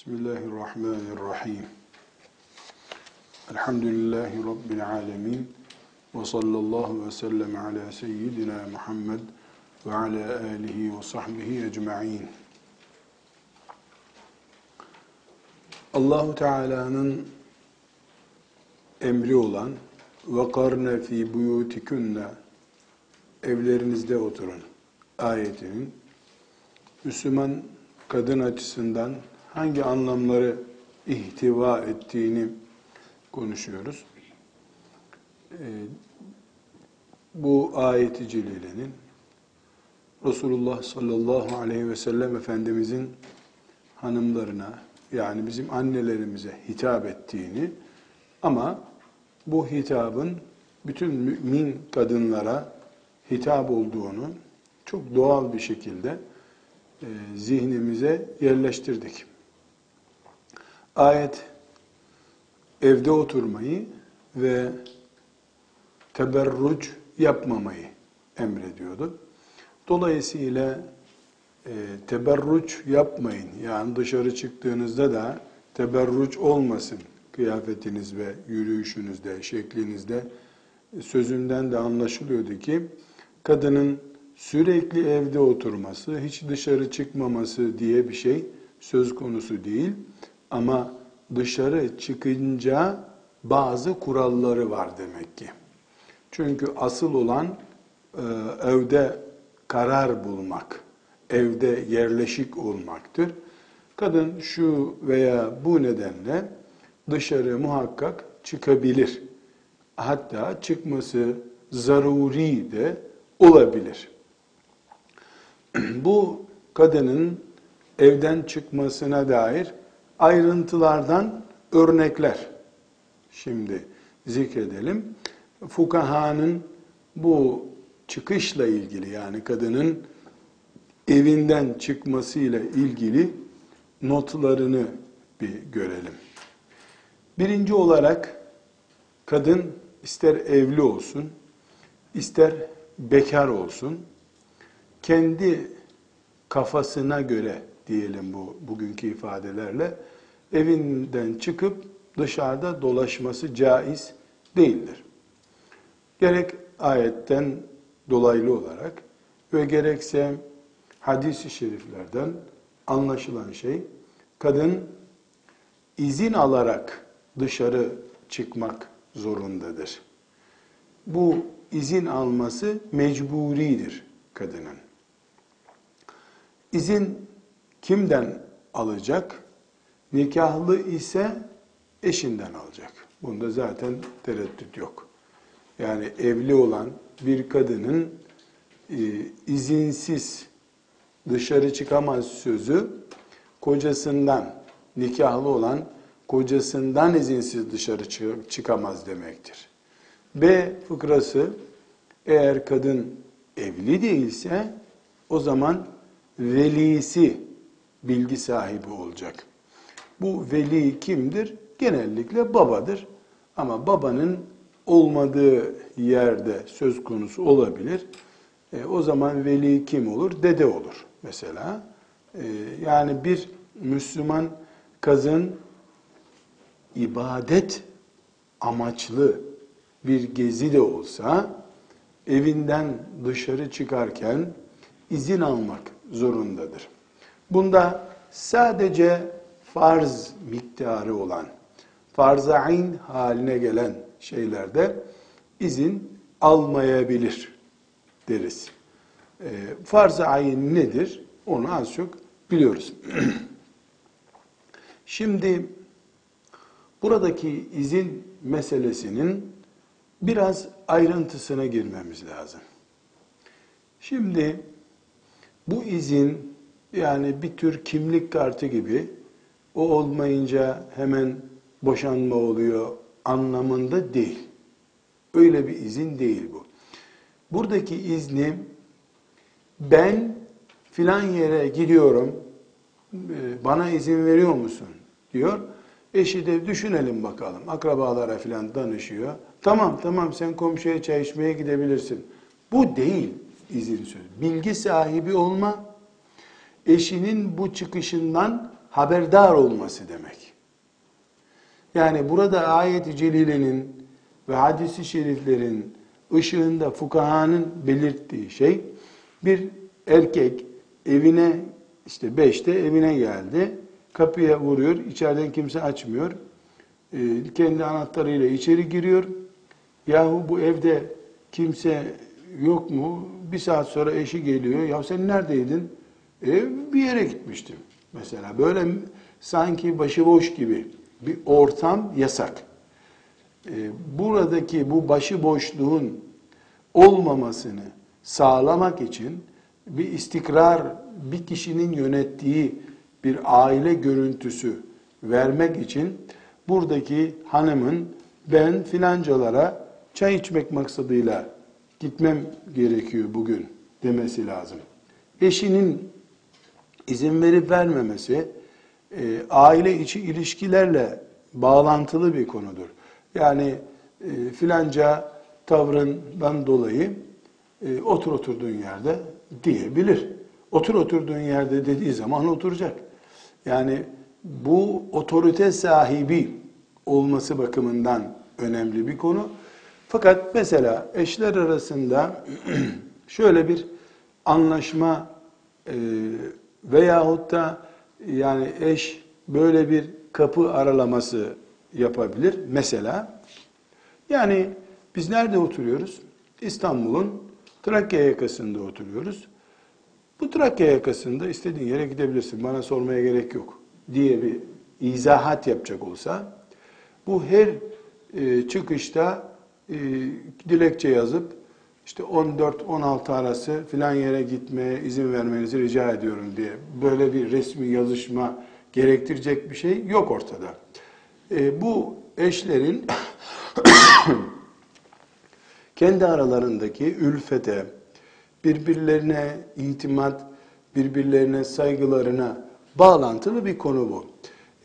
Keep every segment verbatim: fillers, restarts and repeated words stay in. Bismillahirrahmanirrahim. Elhamdülillahi Rabbil alemin. Ve sallallahu ve sellem ala seyyidina Muhammed ve ala alihi ve sahbihi ecma'in. Allah-u Teala'nın emri olan وَقَرْنَ ف۪ي بُيُوتِكُنَّ evlerinizde oturun ayetinin Müslüman kadın açısından hangi anlamları ihtiva ettiğini konuşuyoruz. Bu ayeti celilenin Resulullah sallallahu aleyhi ve sellem Efendimizin hanımlarına, yani bizim annelerimize hitap ettiğini ama bu hitabın bütün mümin kadınlara hitap olduğunu çok doğal bir şekilde e, zihnimize yerleştirdik. Ayet evde oturmayı ve teberruc yapmamayı emrediyordu. Dolayısıyla e, teberruc yapmayın, yani dışarı çıktığınızda da teberruc olmasın. Kıyafetiniz ve yürüyüşünüzde, şeklinizde, sözünden de anlaşılıyordu ki kadının sürekli evde oturması, hiç dışarı çıkmaması diye bir şey söz konusu değil. Ama dışarı çıkınca bazı kuralları var demek ki. Çünkü asıl olan evde karar bulmak, evde yerleşik olmaktır. Kadın şu veya bu nedenle dışarı muhakkak çıkabilir. Hatta çıkması zaruri de olabilir. Bu kadının evden çıkmasına dair ayrıntılardan örnekler şimdi zikredelim. Fukahanın bu çıkışla ilgili, yani kadının evinden çıkmasıyla ilgili notlarını bir görelim. Birinci olarak kadın ister evli olsun, ister bekar olsun, kendi kafasına göre diyelim bu bugünkü ifadelerle evinden çıkıp dışarıda dolaşması caiz değildir. Gerek ayetten dolaylı olarak ve gerekse hadis-i şeriflerden anlaşılan şey, kadın izin alarak dışarı çıkmak zorundadır. Bu izin alması mecburidir kadının. İzin kimden alacak? Nikahlı ise eşinden alacak. Bunda zaten tereddüt yok. Yani evli olan bir kadının e, izinsiz dışarı çıkamaz sözü, kocasından, nikahlı olan kocasından izinsiz dışarı çıkamaz demektir. B fıkrası, eğer kadın evli değilse o zaman velisi bilgi sahibi olacak. Bu veli kimdir? Genellikle babadır. Ama babanın olmadığı yerde söz konusu olabilir. E, o zaman veli kim olur? Dede olur mesela. E, yani bir Müslüman kadın ibadet amaçlı bir gezi de olsa evinden dışarı çıkarken izin almak zorundadır. Bunda sadece farz miktarı olan, farz-ı ayn haline gelen şeylerde izin almayabilir deriz. E, farz-ı ayn nedir? Onu az çok biliyoruz. Şimdi buradaki izin meselesinin biraz ayrıntısına girmemiz lazım. Şimdi bu izin, yani bir tür kimlik kartı gibi, o olmayınca hemen boşanma oluyor anlamında değil. Öyle bir izin değil bu. Buradaki izni, ben filan yere gidiyorum, bana izin veriyor musun diyor. Eşi de düşünelim bakalım, akrabalara filan danışıyor. Tamam tamam sen komşuya çay içmeye gidebilirsin. Bu değil izin sözü. Bilgi sahibi olma, eşinin bu çıkışından haberdar olması demek. Yani burada ayet-i celilenin ve hadis-i şeriflerin ışığında fukahanın belirttiği şey, bir erkek evine, işte beşte evine geldi, kapıya vuruyor, içeriden kimse açmıyor, ee, kendi anahtarıyla içeri giriyor, yahu bu evde kimse yok mu? Bir saat sonra eşi geliyor, ya sen neredeydin? E, bir yere gitmiştim mesela. Böyle sanki başıboş gibi bir ortam yasak. E, buradaki bu başıboşluğun olmamasını sağlamak için bir istikrar, bir kişinin yönettiği bir aile görüntüsü vermek için buradaki hanımın ben filancalara çay içmek maksadıyla gitmem gerekiyor bugün demesi lazım. Eşinin izin verip vermemesi e, aile içi ilişkilerle bağlantılı bir konudur. Yani e, filanca tavrından dolayı e, otur oturduğun yerde diyebilir. Otur oturduğun yerde dediği zaman oturacak. Yani bu otorite sahibi olması bakımından önemli bir konu. Fakat mesela eşler arasında şöyle bir anlaşma e, veyahut da yani eş böyle bir kapı aralaması yapabilir. Mesela yani biz nerede oturuyoruz? İstanbul'un Trakya yakasında oturuyoruz. Bu Trakya yakasında istediğin yere gidebilirsin, bana sormaya gerek yok diye bir izahat yapacak olsa, bu her e, çıkışta e, dilekçe yazıp işte on dört on altı arası filan yere gitmeye izin vermenizi rica ediyorum diye böyle bir resmi yazışma gerektirecek bir şey yok ortada. E, bu eşlerin kendi aralarındaki ülfete, birbirlerine itimat, birbirlerine saygılarına bağlantılı bir konu bu.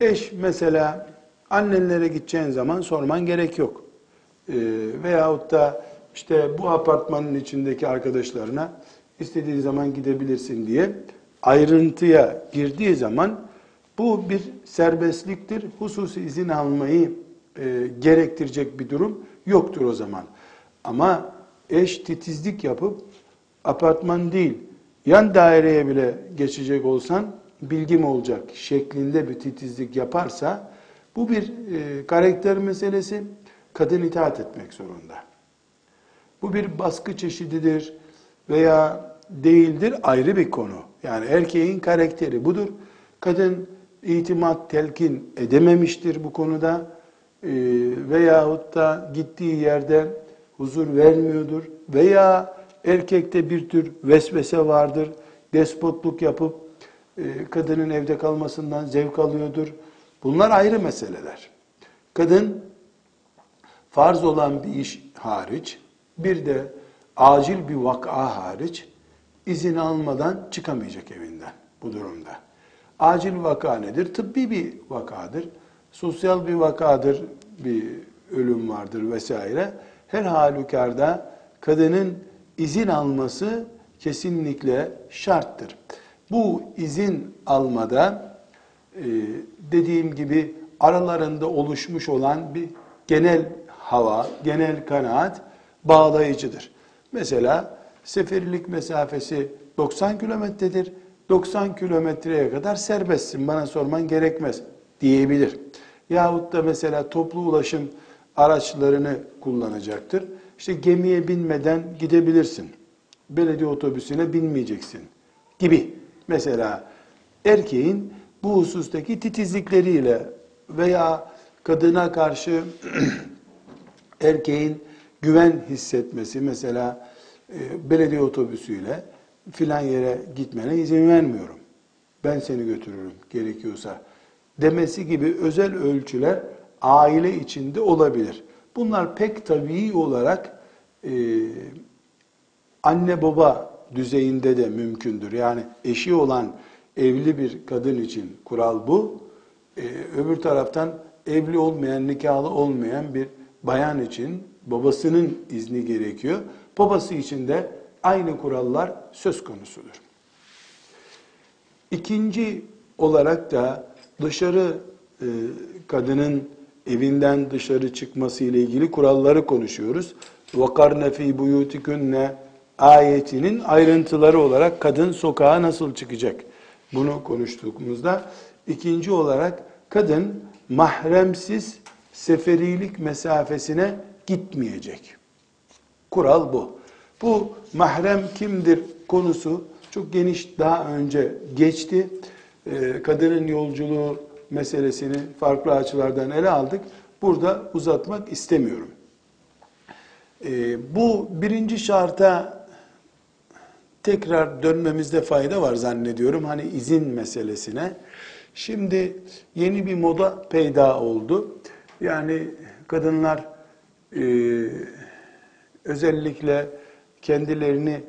Eş mesela annenlere gideceğin zaman sorman gerek yok. E, veyahut da işte bu apartmanın içindeki arkadaşlarına istediği zaman gidebilirsin diye ayrıntıya girdiği zaman bu bir serbestliktir. Hususi izin almayı e, gerektirecek bir durum yoktur o zaman. Ama eş titizlik yapıp apartman değil, yan daireye bile geçecek olsan bilgim olacak şeklinde bir titizlik yaparsa bu bir e, karakter meselesi, kadın itaat etmek zorunda. Bu bir baskı çeşididir veya değildir ayrı bir konu. Yani erkeğin karakteri budur. Kadın itimat, telkin edememiştir bu konuda e, veyahut da gittiği yerde huzur vermiyordur veya erkekte bir tür vesvese vardır, despotluk yapıp e, kadının evde kalmasından zevk alıyordur. Bunlar ayrı meseleler. Kadın farz olan bir iş hariç, bir de acil bir vaka hariç izin almadan çıkamayacak evinden bu durumda. Acil vaka nedir? Tıbbi bir vakadır, sosyal bir vakadır, bir ölüm vardır vesaire. Her halükarda kadının izin alması kesinlikle şarttır. Bu izin almada dediğim gibi aralarında oluşmuş olan bir genel hava, genel kanaat bağlayıcıdır. Mesela seferlik mesafesi doksan kilometredir. doksan kilometreye kadar serbestsin, bana sorman gerekmez diyebilir. Yahut da mesela toplu ulaşım araçlarını kullanacaktır. İşte gemiye binmeden gidebilirsin, belediye otobüsüne binmeyeceksin gibi. Mesela erkeğin bu husustaki titizlikleriyle veya kadına karşı erkeğin güven hissetmesi, mesela e, belediye otobüsüyle filan yere gitmene izin vermiyorum, ben seni götürürüm gerekiyorsa demesi gibi özel ölçüler aile içinde olabilir. Bunlar pek tabii olarak e, anne baba düzeyinde de mümkündür. Yani eşi olan evli bir kadın için kural bu. E, öbür taraftan evli olmayan, nikahlı olmayan bir bayan için babasının izni gerekiyor. Babası için de aynı kurallar söz konusudur. İkinci olarak da dışarı e, kadının evinden dışarı çıkması ile ilgili kuralları konuşuyoruz. وَقَرْنَ ف۪ي بُيُوتِكُنَّ ayetinin ayrıntıları olarak kadın sokağa nasıl çıkacak? Bunu konuştuğumuzda. İkinci olarak kadın mahremsiz seferilik mesafesine gitmeyecek. Kural bu. Bu mahrem kimdir konusu çok geniş daha önce geçti. Kadının yolculuğu meselesini farklı açılardan ele aldık. Burada uzatmak istemiyorum. Bu birinci şarta tekrar dönmemizde fayda var zannediyorum. Hani izin meselesine. Şimdi yeni bir moda peyda oldu. Yani kadınlar e, özellikle kendilerini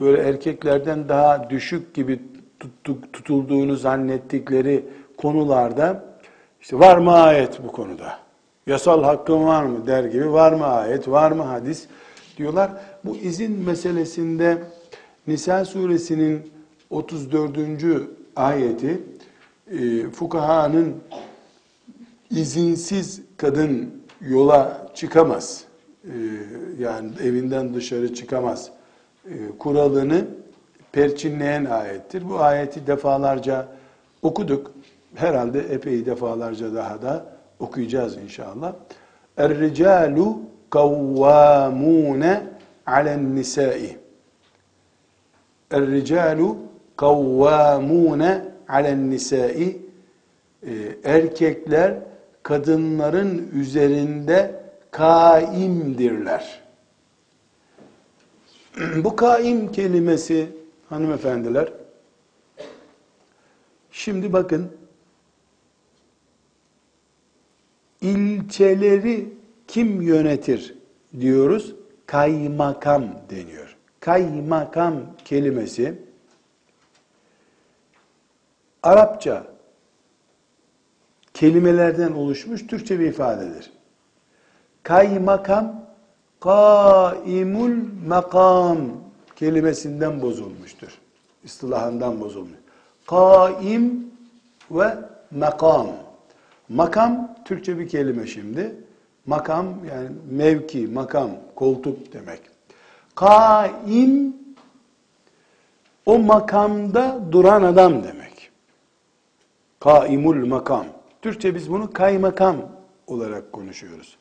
böyle erkeklerden daha düşük gibi tuttuk, tutulduğunu zannettikleri konularda işte var mı ayet bu konuda? Yasal hakkım var mı der gibi var mı ayet, var mı hadis diyorlar. Bu izin meselesinde Nisa suresinin otuz dördüncü ayeti e, Fukaha'nın izinsiz kadın yola çıkamaz, e, yani evinden dışarı çıkamaz e, kuralını perçinleyen ayettir. Bu ayeti defalarca okuduk. Herhalde epey defalarca daha da okuyacağız inşallah. اَرْرِجَالُ قَوَّامُونَ عَلَى النِّسَاءِ اَرْرِجَالُ قَوَّامُونَ عَلَى النِّسَاءِ erkekler kadınların üzerinde kaimdirler. Bu kaim kelimesi hanımefendiler, şimdi bakın, ilçeleri kim yönetir diyoruz, kaymakam deniyor. Kaymakam kelimesi Arapça kelimelerden oluşmuş Türkçe bir ifadedir. Kaymakam, kaimul makam kelimesinden bozulmuştur. İstilahından bozulmuş. Kaim ve makam. Makam Türkçe bir kelime şimdi. Makam yani mevki, makam, koltuk demek. Kaim o makamda duran adam demek. Kaimul makam. Türkçe biz bunu kaymakam olarak konuşuyoruz.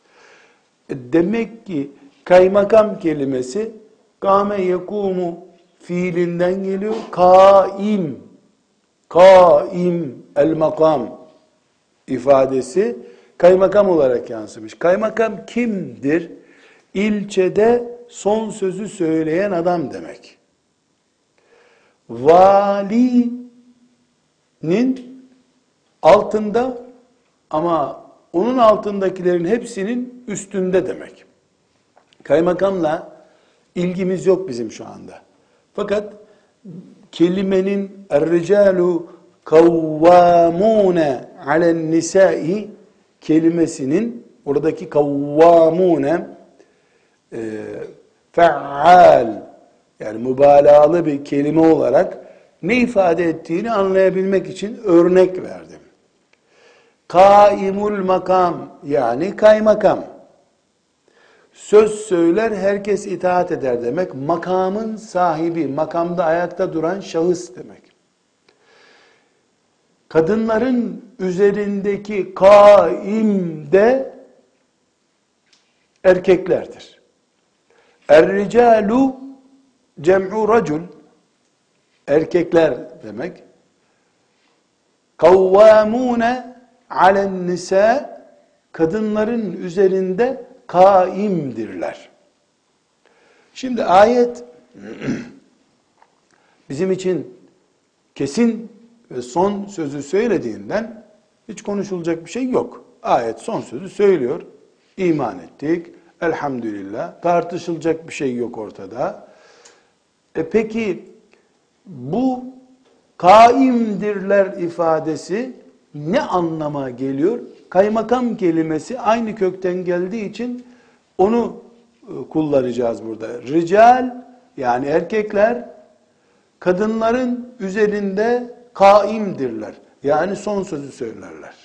Demek ki kaymakam kelimesi kâme yekûmu fiilinden geliyor. Kaim, kaim el makam ifadesi kaymakam olarak yansımış. Kaymakam kimdir? İlçede son sözü söyleyen adam demek. Valinin altında ama onun altındakilerin hepsinin üstünde demek. Kaymakamla ilgimiz yok bizim şu anda. Fakat kelimenin er-ricalu kavvamune ale'n-nisai kelimesinin oradaki kavvamune e, fe'al yani mübalağalı bir kelime olarak ne ifade ettiğini anlayabilmek için örnek verdim. Kaimul makam yani kaymakam. Söz söyler herkes itaat eder demek. Makamın sahibi, makamda ayakta duran şahıs demek. Kadınların üzerindeki kaim de erkeklerdir. Er-ricalu cem'u racul erkekler demek. Kavvamune ale'n-nisa kadınların üzerinde kaimdirler. Şimdi ayet bizim için kesin ve son sözü söylediğinden hiç konuşulacak bir şey yok. Ayet son sözü söylüyor. İman ettik. Elhamdülillah. Tartışılacak bir şey yok ortada. E peki bu kaimdirler ifadesi ne anlama geliyor? Kaymakam kelimesi aynı kökten geldiği için onu kullanacağız burada. Rical yani erkekler kadınların üzerinde kaimdirler. Yani son sözü söylerler.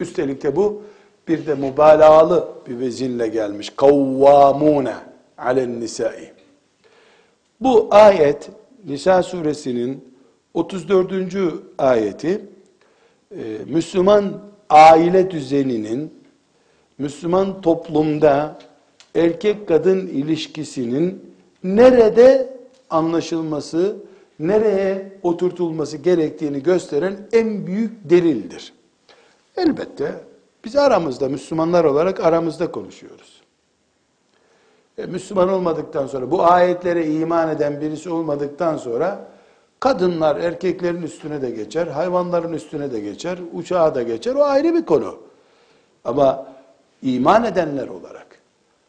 Üstelik de bu bir de mübalağalı bir vezinle gelmiş. Kavvamune alen nisai. Bu ayet Nisa suresinin otuz dördüncü ayeti Müslüman aile düzeninin, Müslüman toplumda erkek kadın ilişkisinin nerede anlaşılması, nereye oturtulması gerektiğini gösteren en büyük delildir. Elbette biz aramızda, Müslümanlar olarak aramızda konuşuyoruz. E, Müslüman olmadıktan sonra, bu ayetlere iman eden birisi olmadıktan sonra kadınlar erkeklerin üstüne de geçer, hayvanların üstüne de geçer, uçağa da geçer. O ayrı bir konu. Ama iman edenler olarak,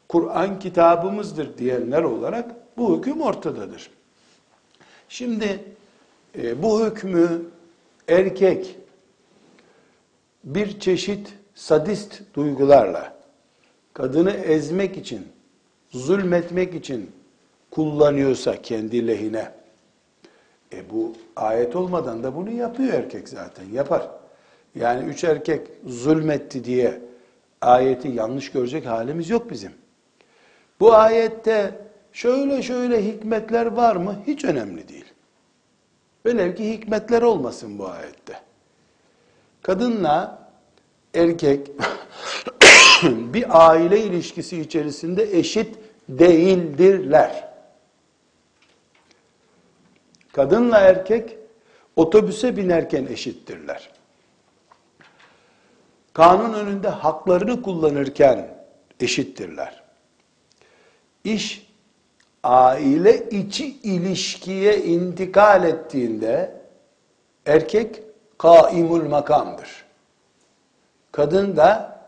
Kur'an kitabımızdır diyenler olarak bu hüküm ortadadır. Şimdi e, bu hükmü erkek bir çeşit sadist duygularla kadını ezmek için, zulmetmek için kullanıyorsa kendi lehine, e bu ayet olmadan da bunu yapıyor erkek, zaten yapar. Yani üç erkek zulmetti diye ayeti yanlış görecek halimiz yok bizim. Bu ayette şöyle şöyle hikmetler var mı? Hiç önemli değil. Velev ki hikmetler olmasın bu ayette. Kadınla erkek bir aile ilişkisi içerisinde eşit değildirler. Kadınla erkek otobüse binerken eşittirler. Kanun önünde haklarını kullanırken eşittirler. İş aile içi ilişkiye intikal ettiğinde erkek kaimul makamdır. Kadın da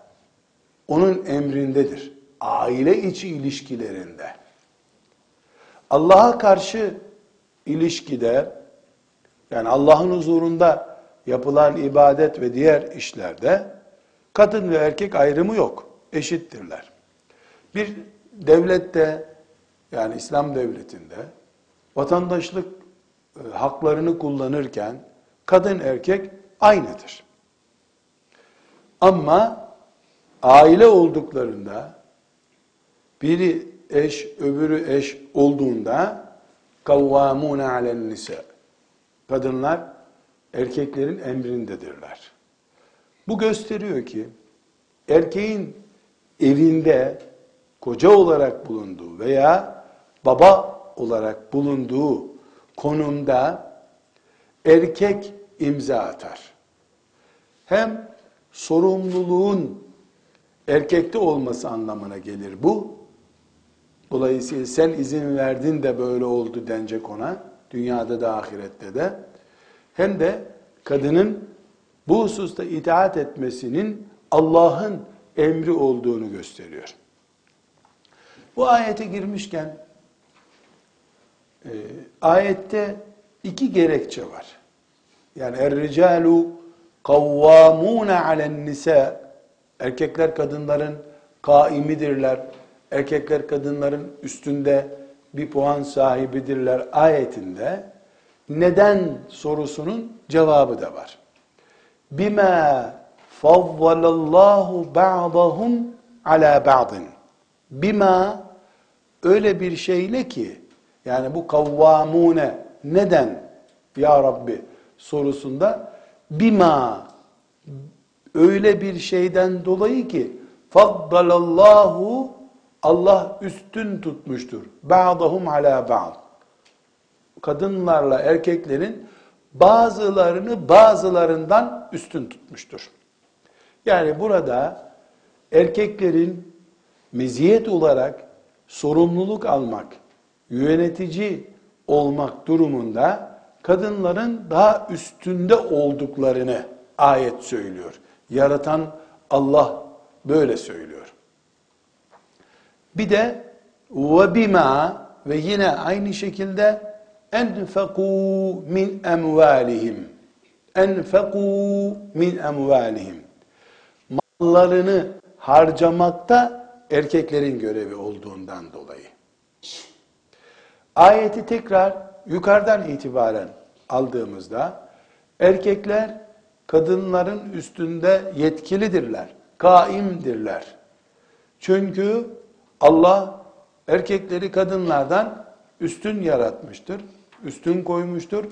onun emrindedir. Aile içi ilişkilerinde. Allah'a karşı ilişkide, yani Allah'ın huzurunda yapılan ibadet ve diğer işlerde kadın ve erkek ayrımı yok. Eşittirler. Bir devlette, yani İslam devletinde vatandaşlık haklarını kullanırken kadın erkek aynıdır. Ama aile olduklarında, biri eş öbürü eş olduğunda kavvamûne alennise, kadınlar erkeklerin emrindedirler. Bu gösteriyor ki erkeğin evinde koca olarak bulunduğu veya baba olarak bulunduğu konumda erkek imza atar. Hem sorumluluğun erkekte olması anlamına gelir bu. Dolayısıyla sen izin verdin de böyle oldu denecek ona, dünyada da ahirette de. Hem de kadının bu hususta itaat etmesinin Allah'ın emri olduğunu gösteriyor. Bu ayete girmişken, e, ayette iki gerekçe var. Yani er-ricalu kavvamûne alen-nisâ, erkekler kadınların kaimidirler, erkekler kadınların üstünde bir puan sahibidirler ayetinde neden sorusunun cevabı da var. Bimâ faddalallahu ba'dahum alâ ba'din. Bima, öyle bir şeyle ki, yani bu kavvamune, neden ya Rabbi sorusunda bima, öyle bir şeyden dolayı ki faddalallahu, Allah üstün tutmuştur. Ba'dahum ala ba'd. Kadınlarla erkeklerin bazılarını bazılarından üstün tutmuştur. Yani burada erkeklerin meziyet olarak sorumluluk almak, yönetici olmak durumunda kadınların daha üstünde olduklarını ayet söylüyor. Yaratan Allah böyle söylüyor. Bir de ve bima, ve yine aynı şekilde enfeku min emvalihim. Enfeku min emvalihim. Mallarını harcamakta erkeklerin görevi olduğundan dolayı. Ayeti tekrar yukarıdan itibaren aldığımızda Erkekler kadınların üstünde yetkilidirler, kaimdirler. Çünkü Allah erkekleri kadınlardan üstün yaratmıştır, üstün koymuştur.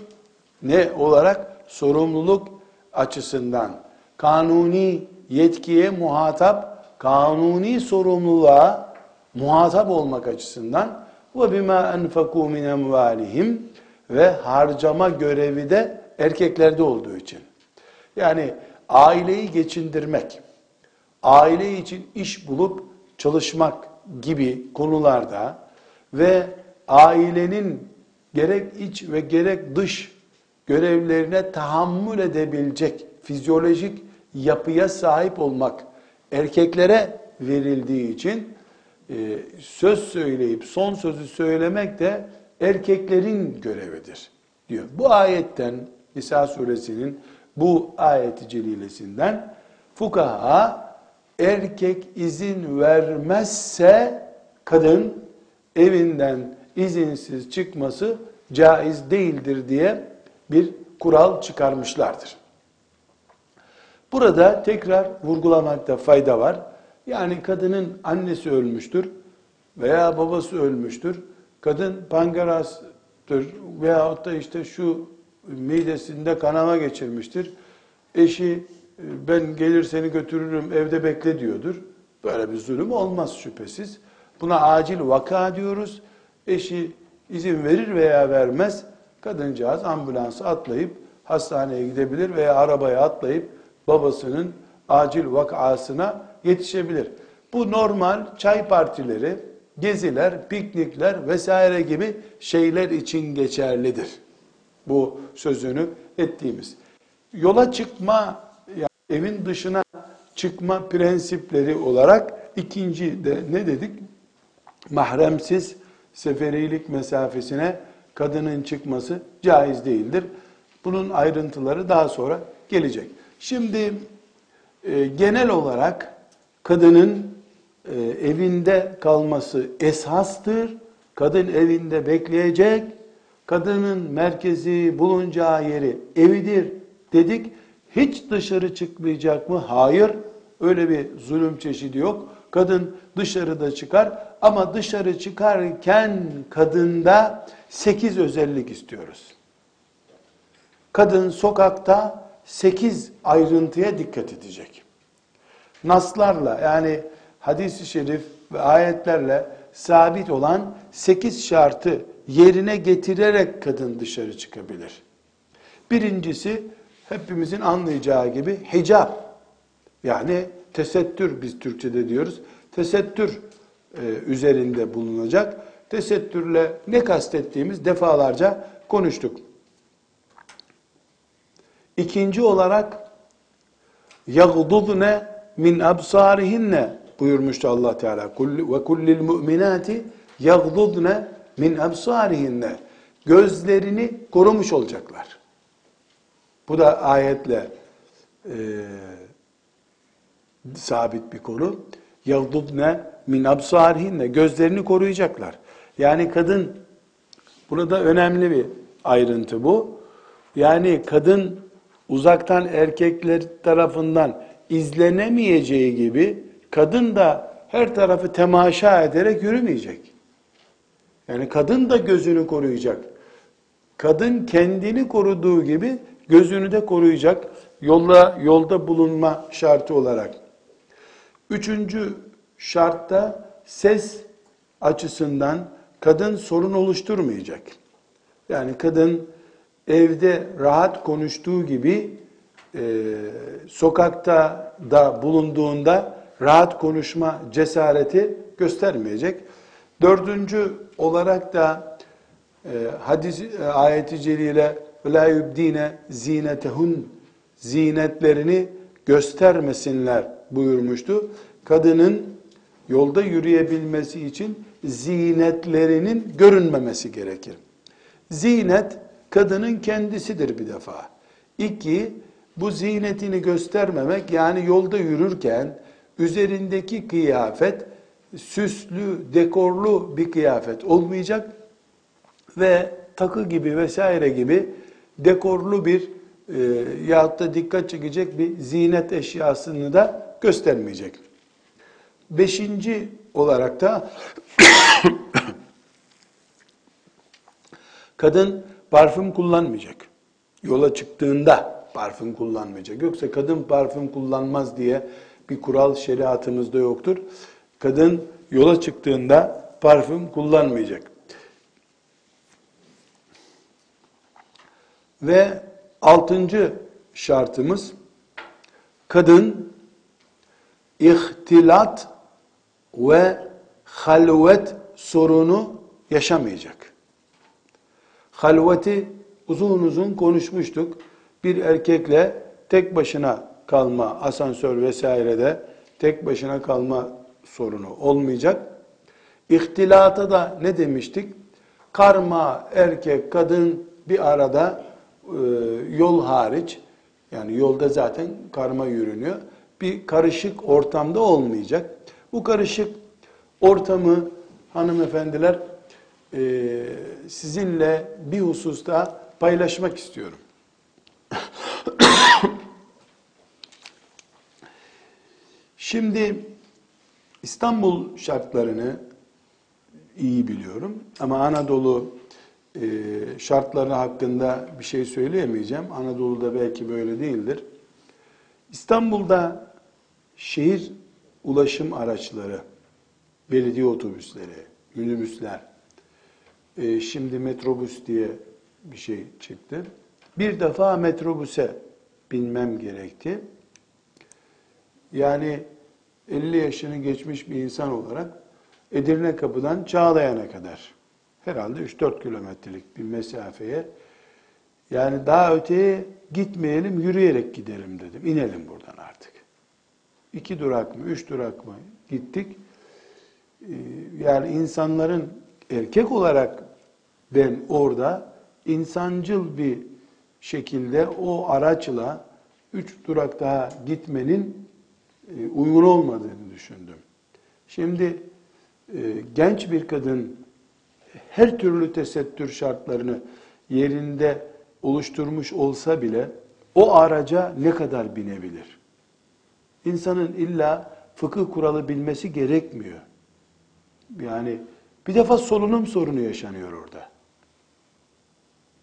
Ne olarak? Sorumluluk açısından. Kanuni yetkiye muhatap, kanuni sorumluluğa muhatap olmak açısından ve bima enfeku min emvalihim ve harcama görevi de erkeklerde olduğu için. Yani aileyi geçindirmek, aile için iş bulup çalışmak gibi konularda ve ailenin gerek iç ve gerek dış görevlerine tahammül edebilecek fizyolojik yapıya sahip olmak erkeklere verildiği için söz söyleyip son sözü söylemek de erkeklerin görevidir diyor. Bu ayetten, Nisa suresinin bu ayeti celilesinden fukaha erkek izin vermezse kadın evinden izinsiz çıkması caiz değildir diye bir kural çıkarmışlardır. Burada tekrar vurgulamakta fayda var. Yani kadının annesi ölmüştür veya babası ölmüştür. Kadın pankarastır veyahut da işte şu midesinde kanama geçirmiştir. Eşi ben gelir seni götürürüm evde bekle diyordur. Böyle bir zulüm olmaz şüphesiz. Buna acil vaka diyoruz. Eşi izin verir veya vermez. Kadıncağız ambulansa atlayıp hastaneye gidebilir veya arabaya atlayıp babasının acil vakasına yetişebilir. Bu normal çay partileri, geziler, piknikler vesaire gibi şeyler için geçerlidir. Bu sözünü ettiğimiz. Yola çıkma, yani evin dışına çıkma prensipleri olarak ikinci de ne dedik? Mahremsiz seferilik mesafesine kadının çıkması caiz değildir. Bunun ayrıntıları daha sonra gelecek. Şimdi e, genel olarak kadının e, evinde kalması esastır. Kadın evinde bekleyecek. Kadının merkezi, bulunacağı yeri evidir dedik. Hiç dışarı çıkmayacak mı? Hayır. Öyle bir zulüm çeşidi yok. Kadın dışarıda çıkar ama dışarı çıkarken kadında sekiz özellik istiyoruz. Kadın sokakta sekiz ayrıntıya dikkat edecek. Naslarla yani hadis-i şerif ve ayetlerle sabit olan sekiz şartı yerine getirerek kadın dışarı çıkabilir. Birincisi hepimizin anlayacağı gibi hicap. Yani tesettür biz Türkçe'de diyoruz. Tesettür e, üzerinde bulunacak. Tesettürle ne kastettiğimiz defalarca konuştuk. İkinci olarak yagdudne min absarihinne buyurmuştu Allah Teala. Ve kullil mu'minati yagdudne min absarihinne. Gözlerini korumuş olacaklar. Bu da ayetle e, sabit bir konu. Yagdudne min absarihinne. Gözlerini koruyacaklar. Yani kadın, burada önemli bir ayrıntı bu. Yani kadın uzaktan erkekler tarafından izlenemeyeceği gibi kadın da her tarafı temaşa ederek yürümeyecek. Yani kadın da gözünü koruyacak. Kadın kendini koruduğu gibi gözünü de koruyacak. Yolla, yolda bulunma şartı olarak. Üçüncü şartta ses açısından kadın sorun oluşturmayacak. Yani kadın evde rahat konuştuğu gibi e, sokakta da bulunduğunda rahat konuşma cesareti göstermeyecek. Dördüncü olarak da e, hadis e, ayeti celile la yubdine zinetehun zinetlerini göstermesinler buyurmuştu. Kadının yolda yürüyebilmesi için zinetlerinin görünmemesi gerekir. Zinet kadının kendisidir bir defa. İki, bu zinetini göstermemek yani yolda yürürken üzerindeki kıyafet süslü, dekorlu bir kıyafet olmayacak ve takı gibi vesaire gibi dekorlu bir e, yahut da dikkat çekecek bir zinet eşyasını da göstermeyecek. Beşinci olarak da kadın parfüm kullanmayacak. Yola çıktığında parfüm kullanmayacak. Yoksa kadın parfüm kullanmaz diye bir kural şeriatımızda yoktur. Kadın yola çıktığında parfüm kullanmayacak. Ve altıncı şartımız, kadın ihtilat ve halvet sorunu yaşamayacak. Halveti uzun uzun konuşmuştuk. Bir erkekle tek başına kalma, asansör vesairede tek başına kalma sorunu olmayacak. İhtilata da ne demiştik? Karma, erkek, kadın bir arada e, yol hariç, yani yolda zaten karma yürünüyor. Bir karışık ortamda olmayacak. Bu karışık ortamı hanımefendiler e, sizinle bir hususta paylaşmak istiyorum. Şimdi İstanbul şartlarını iyi biliyorum ama Anadolu e, şartları hakkında bir şey söyleyemeyeceğim. Anadolu'da belki böyle değildir. İstanbul'da şehir ulaşım araçları, belediye otobüsleri, minibüsler, e, şimdi metrobüs diye bir şey çıktı. Bir defa metrobüse binmem gerekti. Yani elli yaşını geçmiş bir insan olarak Edirne kapıdan Çağlayan'a kadar herhalde üç dört kilometrelik bir mesafeye, yani daha öteye gitmeyelim, yürüyerek gidelim dedim. İnelim buradan artık. İki durak mı, üç durak mı gittik. Yani insanların, erkek olarak ben orada insancıl bir şekilde o araçla üç durak daha gitmenin uygun olmadığını düşündüm. Şimdi genç bir kadın her türlü tesettür şartlarını yerinde oluşturmuş olsa bile o araca ne kadar binebilir? İnsanın illa fıkıh kuralı bilmesi gerekmiyor. Yani bir defa solunum sorunu yaşanıyor orada.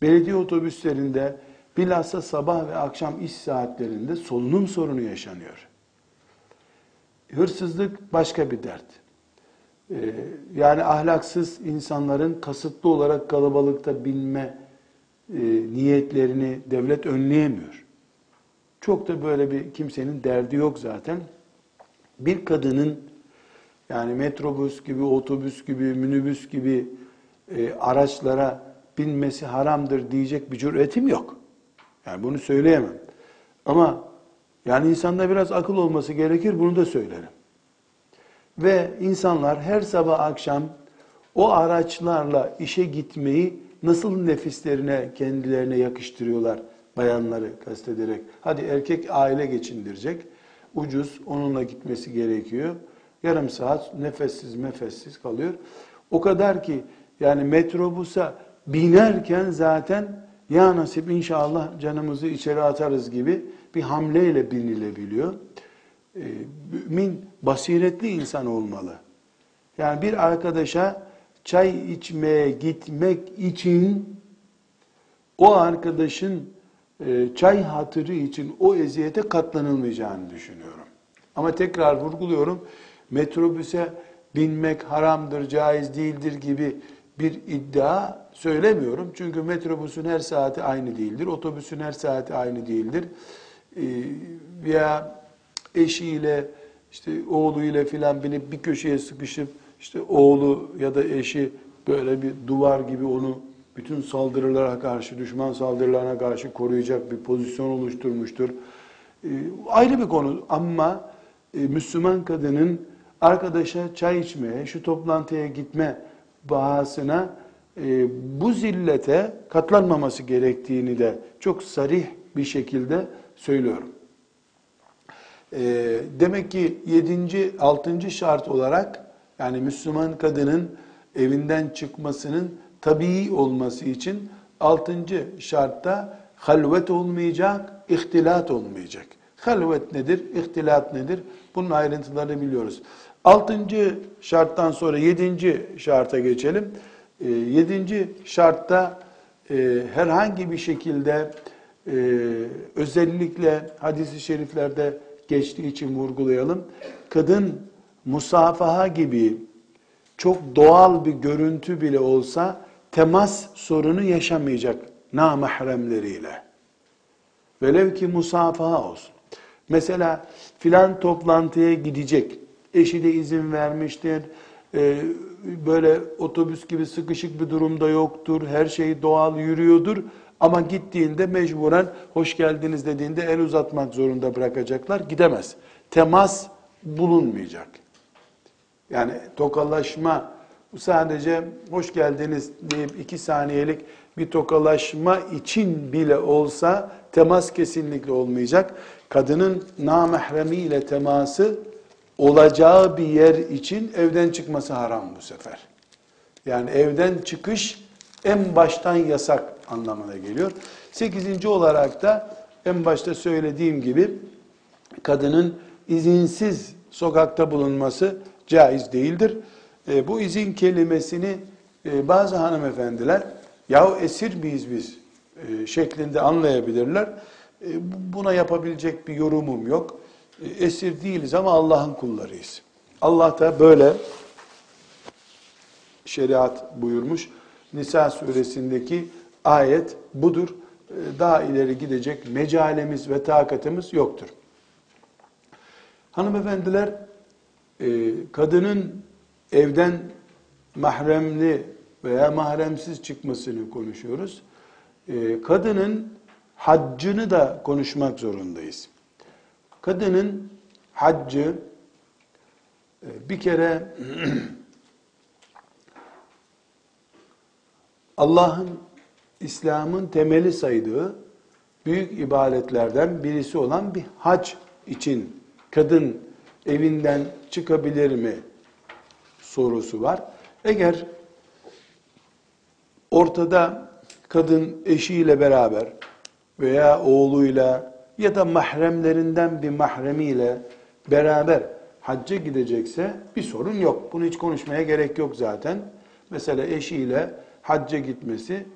Belediye otobüslerinde bilhassa sabah ve akşam iş saatlerinde solunum sorunu yaşanıyor. Hırsızlık başka bir dert. Ee, yani ahlaksız insanların kasıtlı olarak kalabalıkta binme e, niyetlerini devlet önleyemiyor. Çok da böyle bir kimsenin derdi yok zaten. Bir kadının, yani metrobüs gibi, otobüs gibi, minibüs gibi e, araçlara binmesi haramdır diyecek bir cüretim yok. Yani bunu söyleyemem. Ama yani insanda biraz akıl olması gerekir, bunu da söylerim. Ve insanlar her sabah akşam o araçlarla işe gitmeyi nasıl nefislerine, kendilerine yakıştırıyorlar, bayanları kastederek. Hadi erkek aile geçindirecek, ucuz, onunla gitmesi gerekiyor. Yarım saat nefessiz nefessiz kalıyor. O kadar ki yani metrobusa binerken zaten ya nasip inşallah canımızı içeri atarız gibi bir hamleyle binilebiliyor. E, mümin basiretli insan olmalı. Yani bir arkadaşa çay içmeye gitmek için o arkadaşın e, çay hatırı için o eziyete katlanılmayacağını düşünüyorum. Ama tekrar vurguluyorum, metrobüse binmek haramdır, caiz değildir gibi bir iddia söylemiyorum. Çünkü metrobüsün her saati aynı değildir, otobüsün her saati aynı değildir. Veya eşiyle, işte oğluyla filan binip bir köşeye sıkışıp işte oğlu ya da eşi böyle bir duvar gibi onu bütün saldırılara karşı, düşman saldırılarına karşı koruyacak bir pozisyon oluşturmuştur. E, ayrı bir konu ama e, Müslüman kadının arkadaşa çay içmeye, şu toplantıya gitme bahasına e, bu zillete katlanmaması gerektiğini de çok sarih bir şekilde söylüyorum. E, demek ki yedinci, altıncı şart olarak yani Müslüman kadının evinden çıkmasının tabii olması için altıncı şartta halvet olmayacak, ihtilat olmayacak. Halvet nedir, ihtilat nedir? Bunun ayrıntılarını biliyoruz. Altıncı şarttan sonra yedinci şarta geçelim. E, yedinci şartta e, herhangi bir şekilde e, özellikle hadis-i şeriflerde geçtiği için vurgulayalım. Kadın musafaha gibi çok doğal bir görüntü bile olsa temas sorunu yaşamayacak namahremleriyle. Velev ki musafaha olsun. Mesela filan toplantıya gidecek, eşi de izin vermiştir, ee, böyle otobüs gibi sıkışık bir durumda yoktur, her şey doğal yürüyordur ama gittiğinde mecburen hoş geldiniz dediğinde el uzatmak zorunda bırakacaklar, gidemez. Temas bulunmayacak. Yani tokalaşma, sadece hoş geldiniz deyip iki saniyelik bir tokalaşma için bile olsa temas kesinlikle olmayacak. Kadının namahremi ile teması olacağı bir yer için evden çıkması haram bu sefer. Yani evden çıkış en baştan yasak anlamına geliyor. Sekizinci olarak da en başta söylediğim gibi kadının izinsiz sokakta bulunması caiz değildir. E, bu izin kelimesini e, bazı hanımefendiler yahu esir miyiz biz e, şeklinde anlayabilirler. E, buna yapabilecek bir yorumum yok. E, esir değiliz ama Allah'ın kullarıyız. Allah da böyle şeriat buyurmuş. Nisa suresindeki ayet budur. E, daha ileri gidecek mecalemiz ve takatimiz yoktur. Hanımefendiler e, kadının evden mahremli veya mahremsiz çıkmasını konuşuyoruz. Kadının haccını da konuşmak zorundayız. Kadının haccı bir kere Allah'ın, İslam'ın temeli saydığı büyük ibadetlerden birisi olan bir hac için kadın evinden çıkabilir mi sorusu var. Eğer ortada kadın eşiyle beraber veya oğluyla ya da mahremlerinden bir mahremiyle beraber hacca gidecekse bir sorun yok. Bunu hiç konuşmaya gerek yok zaten. Mesela eşiyle hacca gitmesi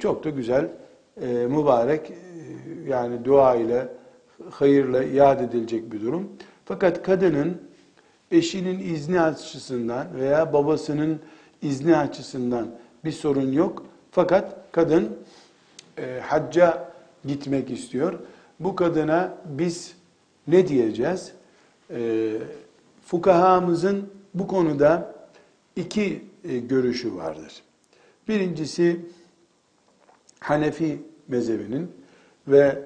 çok da güzel, mübarek, yani dua ile, hayırla yad edilecek bir durum. Fakat kadının eşinin izni açısından veya babasının izni açısından bir sorun yok. Fakat kadın e, hacca gitmek istiyor. Bu kadına biz ne diyeceğiz? E, fukahamızın bu konuda iki e, görüşü vardır. Birincisi Hanafi mezhebinin ve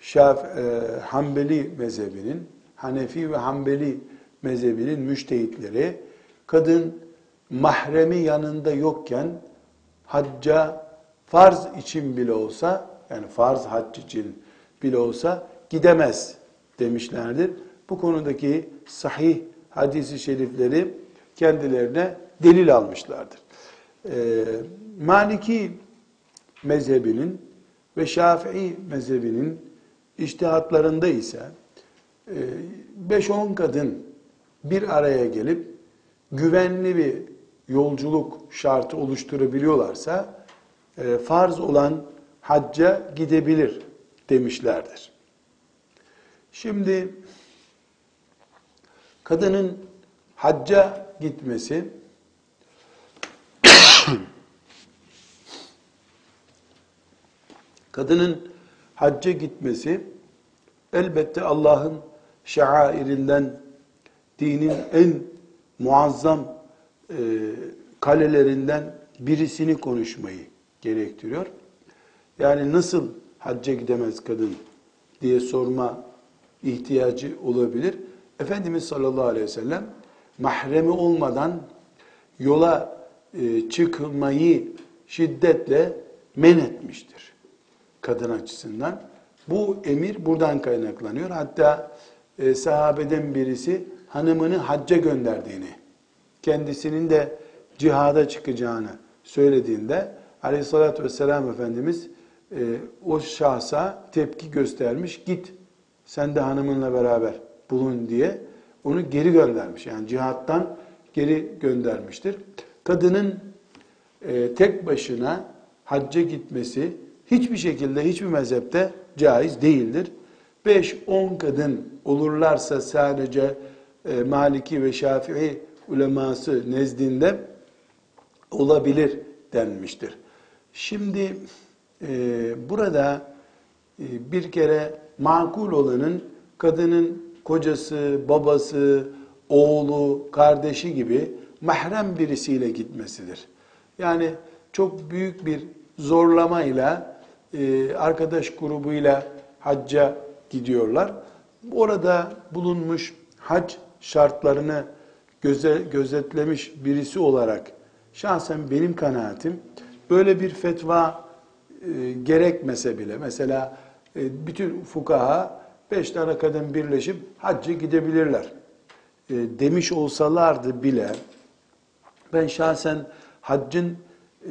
Şaf, e, Hanbeli mezhebinin, Hanefi ve Hanbeli mezhebinin müçtehitleri kadın mahremi yanında yokken hacca farz için bile olsa, yani farz hac için bile olsa gidemez demişlerdir. Bu konudaki sahih hadis-i şerifleri kendilerine delil almışlardır. E, Maliki mezhebinin ve Şafii mezhebinin içtihatlarında ise e, beş on kadın bir araya gelip güvenli bir yolculuk şartı oluşturabiliyorlarsa e, farz olan hacca gidebilir demişlerdir. Şimdi kadının hacca gitmesi kadının hacca gitmesi elbette Allah'ın şairinden, dinin en muazzam e, kalelerinden birisini konuşmayı gerektiriyor. Yani nasıl hacca gidemez kadın diye sorma ihtiyacı olabilir. Efendimiz sallallahu aleyhi ve sellem mahremi olmadan yola e, çıkmayı şiddetle men etmiştir kadın açısından. Bu emir buradan kaynaklanıyor. Hatta e, sahabeden birisi hanımını hacca gönderdiğini, kendisinin de cihada çıkacağını söylediğinde aleyhissalatü vesselam Efendimiz e, o şahsa tepki göstermiş, git sen de hanımınla beraber bulun diye onu geri göndermiş. Yani cihattan geri göndermiştir. Kadının e, tek başına hacca gitmesi hiçbir şekilde, hiçbir mezhepte caiz değildir. beş on kadın olurlarsa sadece e, Maliki ve Şafii uleması nezdinde olabilir denmiştir. Şimdi e, burada e, bir kere makul olanın kadının kocası, babası, oğlu, kardeşi gibi mahrem birisiyle gitmesidir. Yani çok büyük bir zorlamayla, e, arkadaş grubuyla hacca gidiyorlar. Orada bulunmuş, hac şartlarını göze, gözetlemiş birisi olarak şahsen benim kanaatim, böyle bir fetva e, gerekmese bile, mesela e, bütün fukaha beş tane kadın birleşip hacca gidebilirler e, demiş olsalardı bile, ben şahsen haccın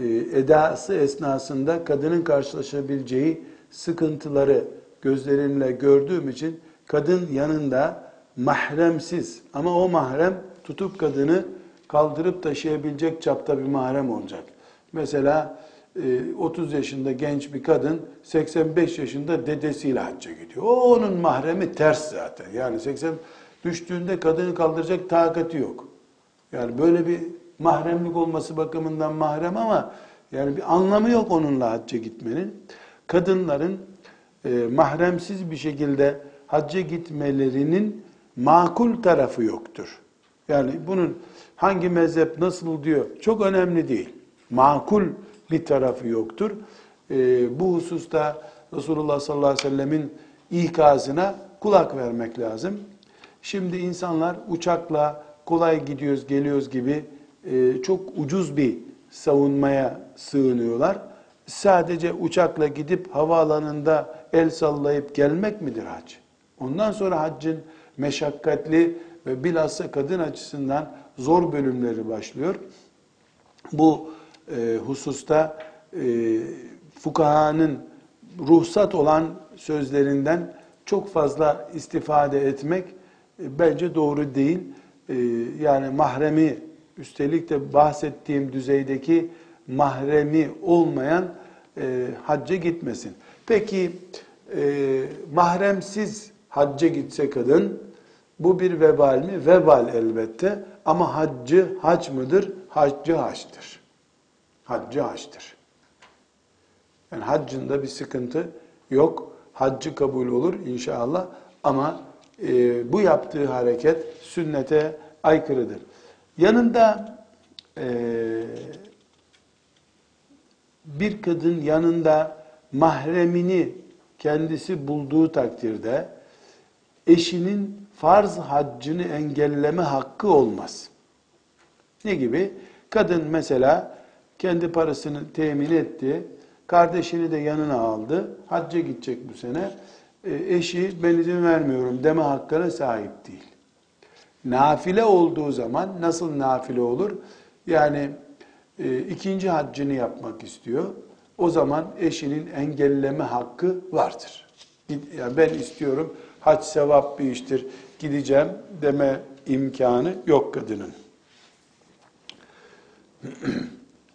e, edası esnasında kadının karşılaşabileceği sıkıntıları gözlerimle gördüğüm için kadın yanında mahremsiz, ama o mahrem tutup kadını kaldırıp taşıyabilecek çapta bir mahrem olacak. Mesela otuz yaşında genç bir kadın seksen beş yaşında dedesiyle hacca gidiyor. O onun mahremi ters zaten. Yani seksen düştüğünde kadını kaldıracak takati yok. Yani böyle bir mahremlik olması bakımından mahrem, ama yani bir anlamı yok onunla hacca gitmenin. Kadınların e, mahremsiz bir şekilde hacca gitmelerinin makul tarafı yoktur. Yani bunun hangi mezhep nasıl diyor çok önemli değil. Makul bir tarafı yoktur. E, bu hususta Resulullah sallallahu aleyhi ve sellemin ikazına kulak vermek lazım. Şimdi insanlar uçakla kolay gidiyoruz, geliyoruz gibi e, çok ucuz bir savunmaya sığınıyorlar. Sadece uçakla gidip havaalanında el sallayıp gelmek midir hac? Ondan sonra haccın meşakkatli ve bilhassa kadın açısından zor bölümleri başlıyor. Bu e, hususta e, fukahanın ruhsat olan sözlerinden çok fazla istifade etmek e, bence doğru değil. E, yani mahremi, üstelik de bahsettiğim düzeydeki mahremi olmayan e, hacca gitmesin. Peki e, mahremsiz hacca gitse kadın, bu bir vebal mi? Vebal elbette, ama haccı hac mıdır? Haccı haçtır. Haccı haçtır. Yani haccında bir sıkıntı yok. Haccı kabul olur inşallah, ama e, bu yaptığı hareket sünnete aykırıdır. Yanında e, bir kadın yanında mahremini kendisi bulduğu takdirde eşinin farz haccını engelleme hakkı olmaz. Ne gibi? Kadın mesela kendi parasını temin etti, kardeşini de yanına aldı, hacca gidecek bu sene. E, eşi ben izin vermiyorum deme hakkına sahip değil. Nafile olduğu zaman nasıl nafile olur? Yani e, ikinci haccını yapmak istiyor. O zaman eşinin engelleme hakkı vardır. Yani ben istiyorum, hac sevap bir iştir, gideceğim deme imkanı yok kadının.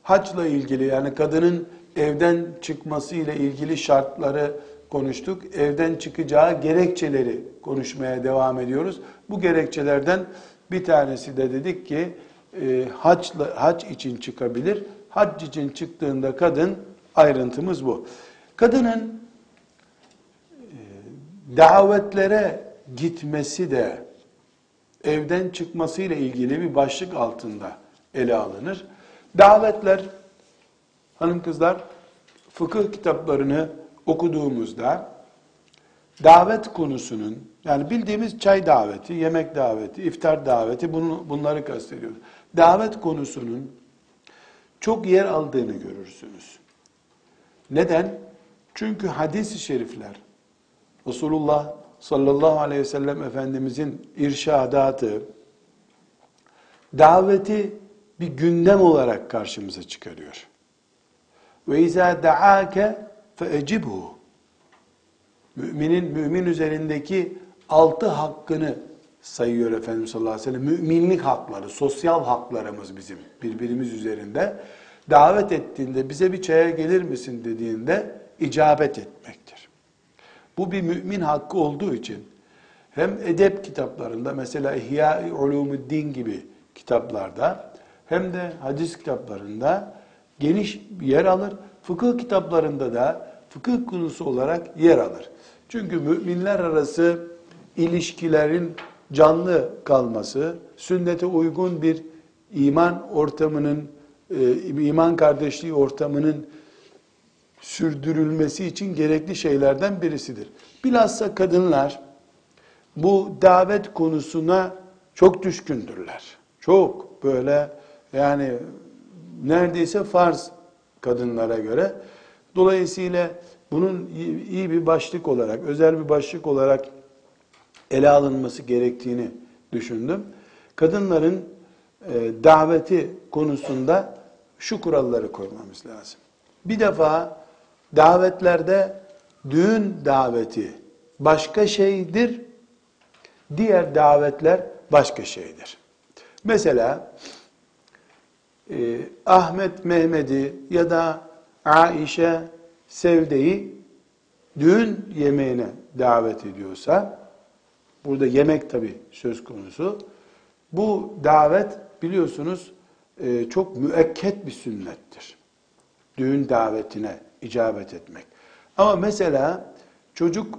Hacla ilgili, yani kadının evden çıkması ile ilgili şartları konuştuk. Evden çıkacağı gerekçeleri konuşmaya devam ediyoruz. Bu gerekçelerden bir tanesi de dedik ki e, hacla, hac için çıkabilir. Hac için çıktığında kadın, ayrıntımız bu. Kadının davetlere gitmesi de evden çıkmasıyla ilgili bir başlık altında ele alınır. Davetler, hanım kızlar, fıkıh kitaplarını okuduğumuzda davet konusunun, yani bildiğimiz çay daveti, yemek daveti, iftar daveti, bunu, bunları kastediyoruz. Davet konusunun çok yer aldığını görürsünüz. Neden? Çünkü hadis-i şerifler, Resulullah sallallahu aleyhi ve sellem Efendimizin irşadatı, daveti bir gündem olarak karşımıza çıkarıyor. Ve izâ da'âke فَاَجِبُهُ Müminin, mümin üzerindeki altı hakkını sayıyor Efendimiz sallallahu aleyhi ve sellem. Müminlik hakları, sosyal haklarımız bizim birbirimiz üzerinde. Davet ettiğinde, bize bir çaya gelir misin dediğinde icabet etmektir. Bu bir mümin hakkı olduğu için hem edep kitaplarında, mesela İhyâ-i Ulûm-ü Din gibi kitaplarda, hem de hadis kitaplarında geniş yer alır. Fıkıh kitaplarında da fıkıh konusu olarak yer alır. Çünkü müminler arası ilişkilerin canlı kalması, sünnete uygun bir iman ortamının, iman kardeşliği ortamının sürdürülmesi için gerekli şeylerden birisidir. Bilhassa kadınlar bu davet konusuna çok düşkündürler. Çok böyle yani neredeyse farz kadınlara göre. Dolayısıyla bunun iyi bir başlık olarak, özel bir başlık olarak ele alınması gerektiğini düşündüm. Kadınların e, daveti konusunda şu kuralları koymamız lazım. Bir defa davetlerde düğün daveti başka şeydir, diğer davetler başka şeydir. Mesela e, Ahmet Mehmet'i ya da Aişe Sevde'yi düğün yemeğine davet ediyorsa, burada yemek tabii söz konusu, bu davet biliyorsunuz e, çok müekket bir sünnettir. Düğün davetine icabet etmek. Ama mesela çocuk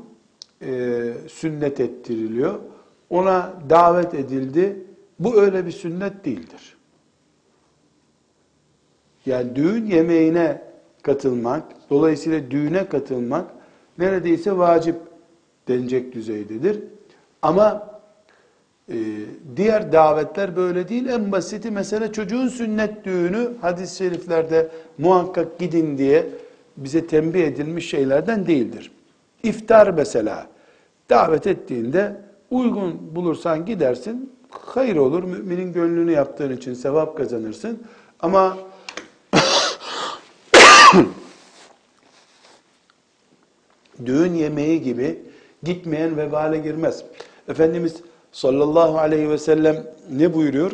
e, sünnet ettiriliyor, ona davet edildi, bu öyle bir sünnet değildir. Yani düğün yemeğine katılmak, dolayısıyla düğüne katılmak neredeyse vacip denilecek düzeydedir. Ama e, diğer davetler böyle değil. En basiti mesela çocuğun sünnet düğünü hadis-i şeriflerde muhakkak gidin diye bize tembih edilmiş şeylerden değildir. İftar mesela davet ettiğinde uygun bulursan gidersin, hayır olur, müminin gönlünü yaptığın için sevap kazanırsın. Ama düğün yemeği gibi gitmeyen vebale girmez. Efendimiz sallallahu aleyhi ve sellem ne buyuruyor?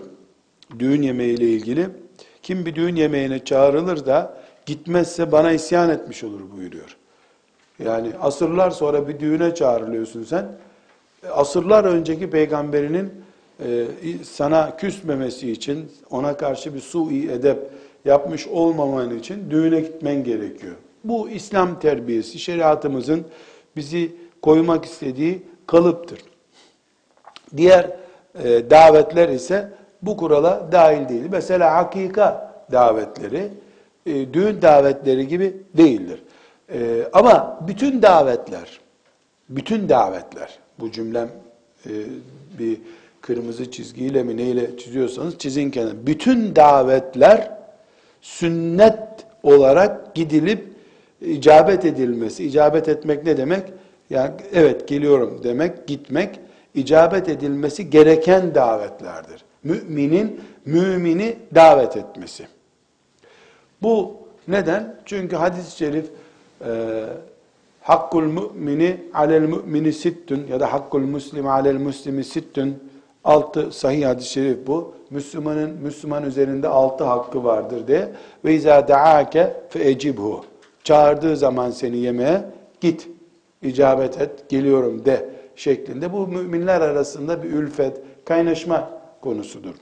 Düğün yemeğiyle ilgili. Kim bir düğün yemeğine çağrılır da gitmezse bana isyan etmiş olur buyuruyor. Yani asırlar sonra bir düğüne çağrılıyorsun sen. Asırlar önceki peygamberinin sana küsmemesi için, ona karşı bir sui edep yapmış olmaman için düğüne gitmen gerekiyor. Bu İslam terbiyesi, şeriatımızın bizi koymak istediği kalıptır. Diğer e, davetler ise bu kurala dahil değil. Mesela hakika davetleri, e, düğün davetleri gibi değildir. E, ama bütün davetler, bütün davetler, bu cümlem e, bir kırmızı çizgiyle mi neyle çiziyorsanız çizin kenara. Bütün davetler sünnet olarak gidilip icabet edilmesi. İcabet etmek ne demek? Yani evet geliyorum demek, gitmek. İcabet edilmesi gereken davetlerdir. Müminin, mümini davet etmesi. Bu neden? Çünkü hadis-i şerif e, hakkul mümini alel mümini sittün ya da hakkul muslimi alel muslimi sittün. Altı sahih hadis-i şerif bu. Müslümanın, Müslüman üzerinde altı hakkı vardır diye. Ve izâ da'âke fe ecibhu. Çağırdığı zaman seni yemeğe git, icabet et, geliyorum de şeklinde. Bu müminler arasında bir ülfet, kaynaşma konusudur.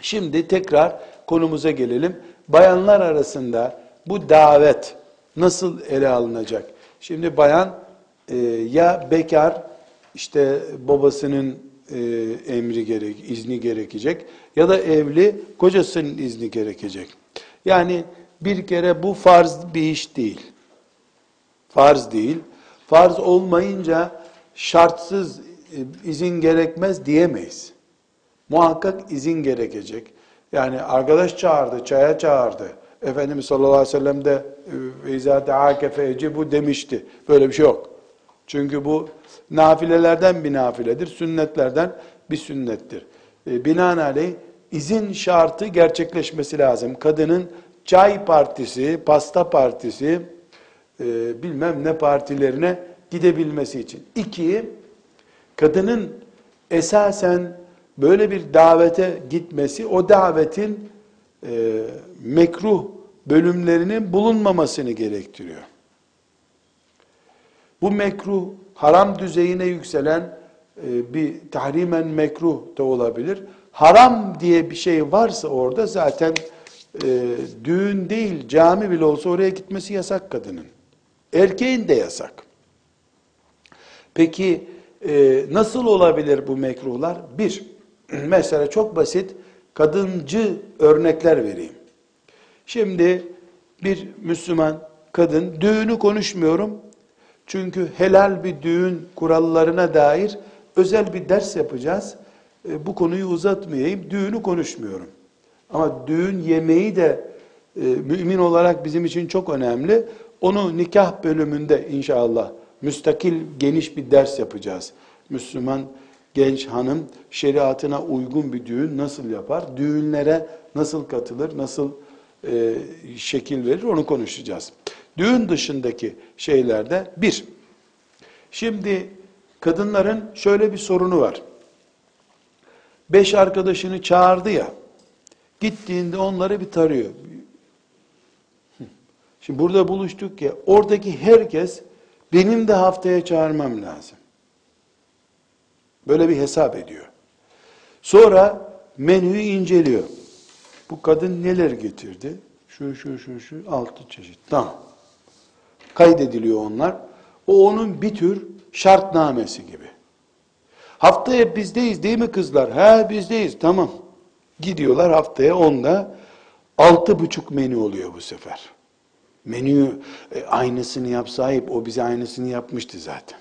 Şimdi tekrar konumuza gelelim. Bayanlar arasında bu davet nasıl ele alınacak? Şimdi bayan e, ya bekar, işte babasının e, emri gerek, izni gerekecek ya da evli, kocasının izni gerekecek. Yani bir kere bu farz bir iş değil. Farz değil. Farz olmayınca şartsız izin gerekmez diyemeyiz. Muhakkak izin gerekecek. Yani arkadaş çağırdı, çaya çağırdı. Efendimiz sallallahu aleyhi ve sellem de izâ da'âke fe'ecibhu demişti. Böyle bir şey yok. Çünkü bu nafilelerden bir nafiledir. Sünnetlerden bir sünnettir. Binaenaleyh izin şartı gerçekleşmesi lazım. Kadının çay partisi, pasta partisi, e, bilmem ne partilerine gidebilmesi için. İki, kadının esasen böyle bir davete gitmesi, o davetin e, mekruh bölümlerinin bulunmamasını gerektiriyor. Bu mekruh, haram düzeyine yükselen e, bir tahrimen mekruh da olabilir. Haram diye bir şey varsa orada zaten e, düğün değil, cami bile olsa oraya gitmesi yasak kadının. Erkeğin de yasak. Peki e, nasıl olabilir bu mekruhlar? Bir, mesela çok basit kadıncı örnekler vereyim. Şimdi bir Müslüman kadın, düğünü konuşmuyorum, çünkü helal bir düğün kurallarına dair özel bir ders yapacağız. E, bu konuyu uzatmayayım, düğünü konuşmuyorum. Ama düğün yemeği de e, mümin olarak bizim için çok önemli. Onu nikah bölümünde inşallah müstakil geniş bir ders yapacağız. Müslüman genç hanım şeriatına uygun bir düğün nasıl yapar? Düğünlere nasıl katılır? Nasıl e, şekil verir? Onu konuşacağız. Düğün dışındaki şeylerde bir. Şimdi kadınların şöyle bir sorunu var. Beş arkadaşını çağırdı ya, gittiğinde onları bir tarıyor. Şimdi burada buluştuk ya, oradaki herkes benim de haftaya çağırmam lazım. Böyle bir hesap ediyor. Sonra menüyü inceliyor. Bu kadın neler getirdi? Şu, şu, şu, şu, altı çeşit. Tamam. Kaydediliyor onlar. O onun bir tür şartnamesi gibi. Haftaya bizdeyiz değil mi kızlar? He bizdeyiz, tamam. Gidiyorlar haftaya onda. Altı buçuk menü oluyor bu sefer. Menüyü e, aynısını yapsa ayıp, o bize aynısını yapmıştı zaten.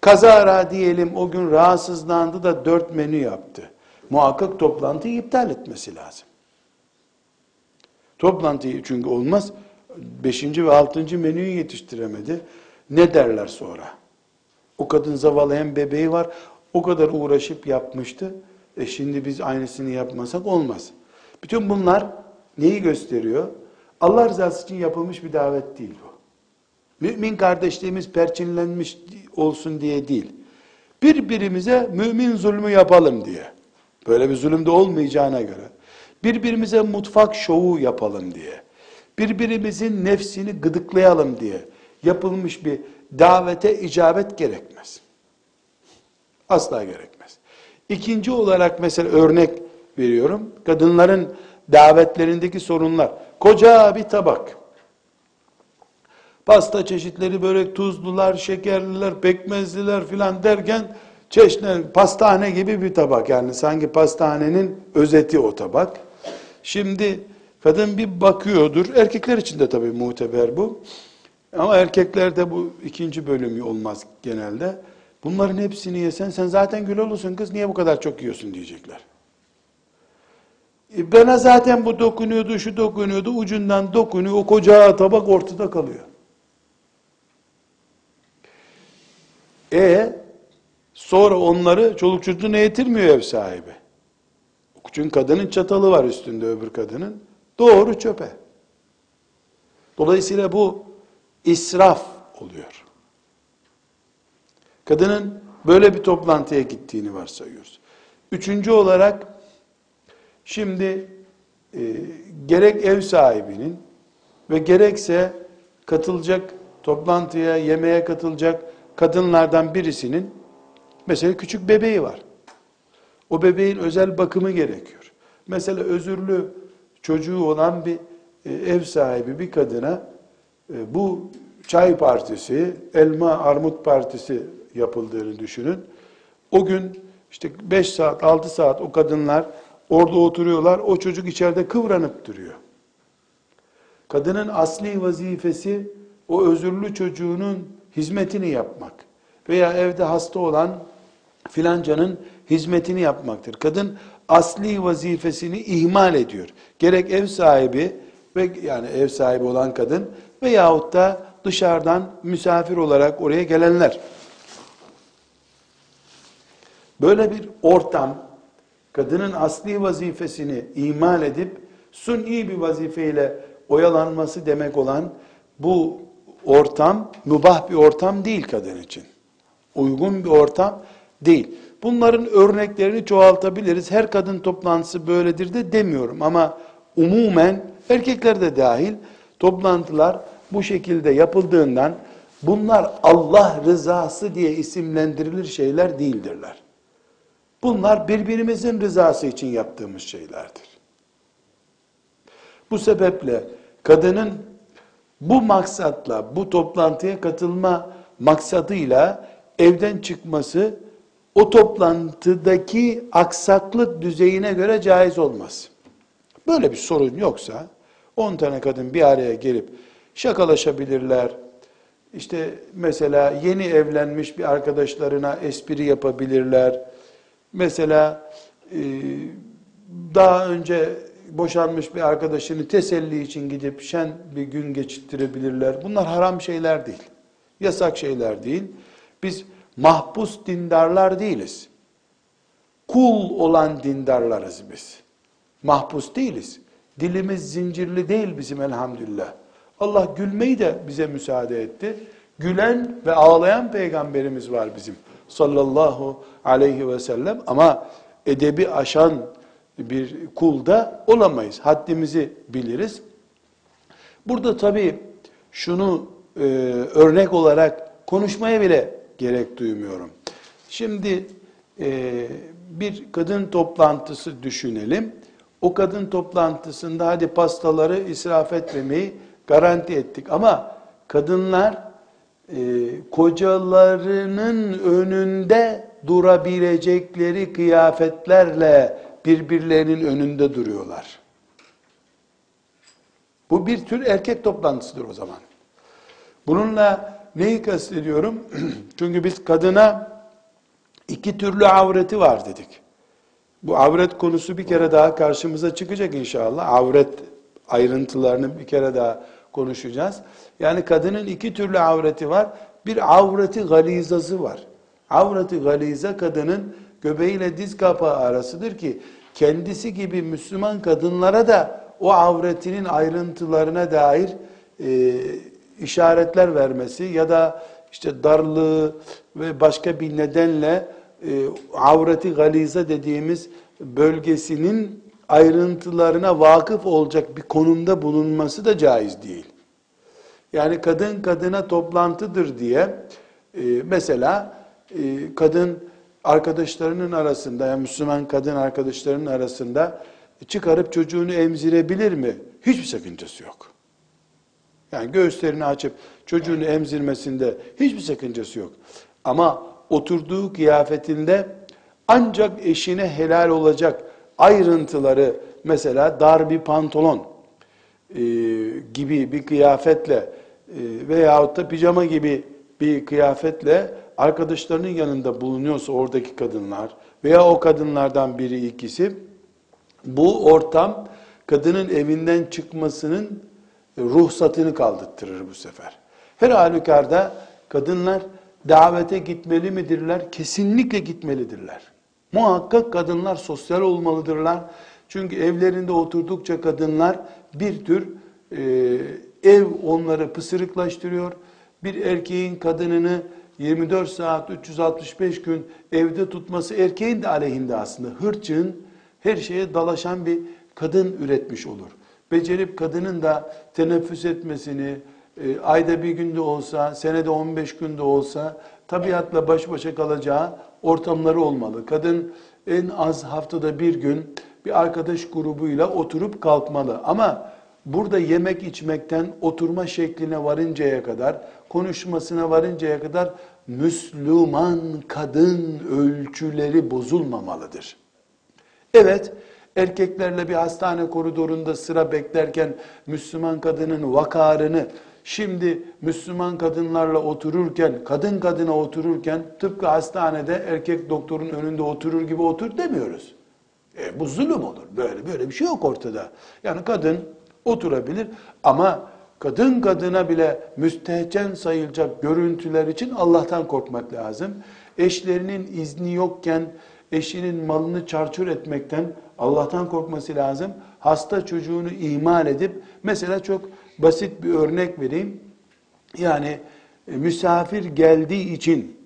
Kazara diyelim o gün rahatsızlandı da dört menü yaptı. Muhakkak toplantıyı iptal etmesi lazım. Toplantıyı çünkü olmaz. Beşinci ve altıncı menüyü yetiştiremedi. Ne derler sonra? O kadın zavallı, hem bebeği var. O kadar uğraşıp yapmıştı. E şimdi biz aynısını yapmasak olmaz. Bütün bunlar neyi gösteriyor? Allah rızası için yapılmış bir davet değil bu. Mümin kardeşliğimiz perçinlenmiş olsun diye değil. Birbirimize mümin zulmü yapalım diye. Böyle bir zulüm de olmayacağına göre. Birbirimize mutfak şovu yapalım diye. Birbirimizin nefsini gıdıklayalım diye yapılmış bir davete icabet gerekmez. Asla gerekmez. İkinci olarak mesela örnek veriyorum. Kadınların davetlerindeki sorunlar. Koca bir tabak. Pasta çeşitleri, börek, tuzlular, şekerliler, pekmezliler filan derken çeşne, pastane gibi bir tabak. Yani sanki pastanenin özeti o tabak. Şimdi kadın bir bakıyordur. Erkekler için de tabii muteber bu. Ama erkeklerde bu ikinci bölümü olmaz genelde. Bunların hepsini yesen sen zaten gül olursun kız, niye bu kadar çok yiyorsun diyecekler. E bana zaten bu dokunuyordu, şu dokunuyordu, ucundan dokunuyor, o koca tabak ortada kalıyor. E sonra onları çoluk çocuğuna yetirmiyor ev sahibi. Çünkü kadının çatalı var üstünde öbür kadının. Doğru çöpe. Dolayısıyla bu israf oluyor. Kadının böyle bir toplantıya gittiğini varsayıyoruz. Üçüncü olarak şimdi e, gerek ev sahibinin ve gerekse katılacak toplantıya, yemeğe katılacak kadınlardan birisinin mesela küçük bebeği var. O bebeğin özel bakımı gerekiyor. Mesela özürlü çocuğu olan bir e, ev sahibi bir kadına e, bu çay partisi, elma armut partisi yapıldığını düşünün. O gün işte beş saat, altı saat o kadınlar orada oturuyorlar. O çocuk içeride kıvranıp duruyor. Kadının asli vazifesi o özürlü çocuğunun hizmetini yapmak veya evde hasta olan filancanın hizmetini yapmaktır. Kadın asli vazifesini ihmal ediyor. Gerek ev sahibi ve yani ev sahibi olan kadın veyahut da dışarıdan misafir olarak oraya gelenler. Böyle bir ortam kadının asli vazifesini ihmal edip suni bir vazifeyle oyalanması demek olan bu ortam mübah bir ortam değil kadın için. Uygun bir ortam değil. Bunların örneklerini çoğaltabiliriz. Her kadın toplantısı böyledir de demiyorum ama umumen erkekler de dahil toplantılar bu şekilde yapıldığından bunlar Allah rızası diye isimlendirilir şeyler değildirler. Bunlar birbirimizin rızası için yaptığımız şeylerdir. Bu sebeple kadının bu maksatla, bu toplantıya katılma maksadıyla evden çıkması o toplantıdaki aksaklık düzeyine göre caiz olmaz. Böyle bir sorun yoksa on tane kadın bir araya gelip şakalaşabilirler. İşte mesela yeni evlenmiş bir arkadaşlarına espri yapabilirler. Mesela daha önce boşanmış bir arkadaşını teselli için gidip şen bir gün geçirtirebilirler. Bunlar haram şeyler değil. Yasak şeyler değil. Biz mahpus dindarlar değiliz. Kul olan dindarlarız biz. Mahpus değiliz. Dilimiz zincirli değil bizim elhamdülillah. Allah gülmeyi de bize müsaade etti. Gülen ve ağlayan peygamberimiz var bizim. Sallallahu aleyhi ve sellem. Ama edebi aşan bir kulda olamayız. Haddimizi biliriz. Burada tabii şunu e, örnek olarak konuşmaya bile gerek duymuyorum. Şimdi e, bir kadın toplantısı düşünelim. O kadın toplantısında hadi pastaları israf etmemeyi garanti ettik. Ama kadınlar e, kocalarının önünde durabilecekleri kıyafetlerle birbirlerinin önünde duruyorlar. Bu bir tür erkek toplantısıdır o zaman. Bununla neyi kastediyorum? Çünkü biz kadına iki türlü avreti var dedik. Bu avret konusu bir kere daha karşımıza çıkacak inşallah. Avret ayrıntılarını bir kere daha konuşacağız. Yani kadının iki türlü avreti var. Bir avreti galizası var. Avreti galiza kadının göbeğiyle diz kapağı arasıdır ki kendisi gibi Müslüman kadınlara da o avretinin ayrıntılarına dair e, işaretler vermesi ya da işte darlığı ve başka bir nedenle e, avreti galiza dediğimiz bölgesinin ayrıntılarına vakıf olacak bir konumda bulunması da caiz değil. Yani kadın kadına toplantıdır diye e, mesela e, kadın arkadaşlarının arasında, yani Müslüman kadın arkadaşlarının arasında çıkarıp çocuğunu emzirebilir mi? Hiçbir sakıncası yok. Yani göğüslerini açıp çocuğunu emzirmesinde hiçbir sakıncası yok. Ama oturduğu kıyafetinde ancak eşine helal olacak ayrıntıları, mesela dar bir pantolon e, gibi bir kıyafetle e, veyahut da pijama gibi bir kıyafetle arkadaşlarının yanında bulunuyorsa oradaki kadınlar veya o kadınlardan biri ikisi, bu ortam kadının evinden çıkmasının ruhsatını kaldırtırır bu sefer. Her halükarda kadınlar davete gitmeli midirler? Kesinlikle gitmelidirler. Muhakkak kadınlar sosyal olmalıdırlar. Çünkü evlerinde oturdukça kadınlar bir tür e, ev onları pısırıklaştırıyor. Bir erkeğin kadınını yirmi dört saat, üç yüz altmış beş gün evde tutması erkeğin de aleyhinde aslında. Hırçın, her şeye dalaşan bir kadın üretmiş olur. Becerip kadının da teneffüs etmesini, e, ayda bir günde olsa, senede on beş günde olsa tabiatla baş başa kalacağı ortamları olmalı. Kadın en az haftada bir gün bir arkadaş grubuyla oturup kalkmalı. Ama burada yemek içmekten oturma şekline varıncaya kadar, konuşmasına varıncaya kadar Müslüman kadın ölçüleri bozulmamalıdır. Evet, erkeklerle bir hastane koridorunda sıra beklerken Müslüman kadının vakarını, şimdi Müslüman kadınlarla otururken, kadın kadına otururken tıpkı hastanede erkek doktorun önünde oturur gibi otur demiyoruz. E, bu zulüm olur. Böyle böyle bir şey yok ortada. Yani kadın oturabilir ama kadın kadına bile müstehcen sayılacak görüntüler için Allah'tan korkmak lazım. Eşlerinin izni yokken eşinin malını çarçur etmekten Allah'tan korkması lazım. Hasta çocuğunu ihmal edip, mesela çok basit bir örnek vereyim. Yani misafir geldiği için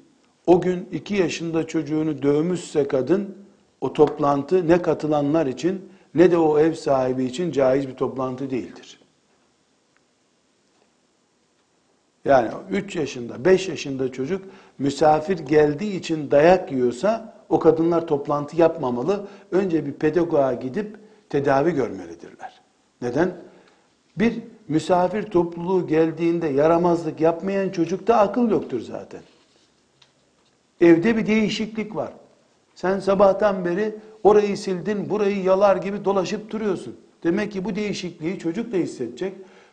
o gün iki yaşında çocuğunu dövmüşse kadın, o toplantı ne katılanlar için ne de o ev sahibi için caiz bir toplantı değildir. Yani üç yaşında, beş yaşında çocuk misafir geldiği için dayak yiyorsa o kadınlar toplantı yapmamalı. Önce bir pedagoğa gidip tedavi görmelidirler. Neden? Bir, misafir topluluğu geldiğinde yaramazlık yapmayan çocukta akıl yoktur zaten. Evde bir değişiklik var. Sen sabahtan beri orayı sildin, burayı yalar gibi dolaşıp duruyorsun. Demek ki bu değişikliği çocuk da hissedecek.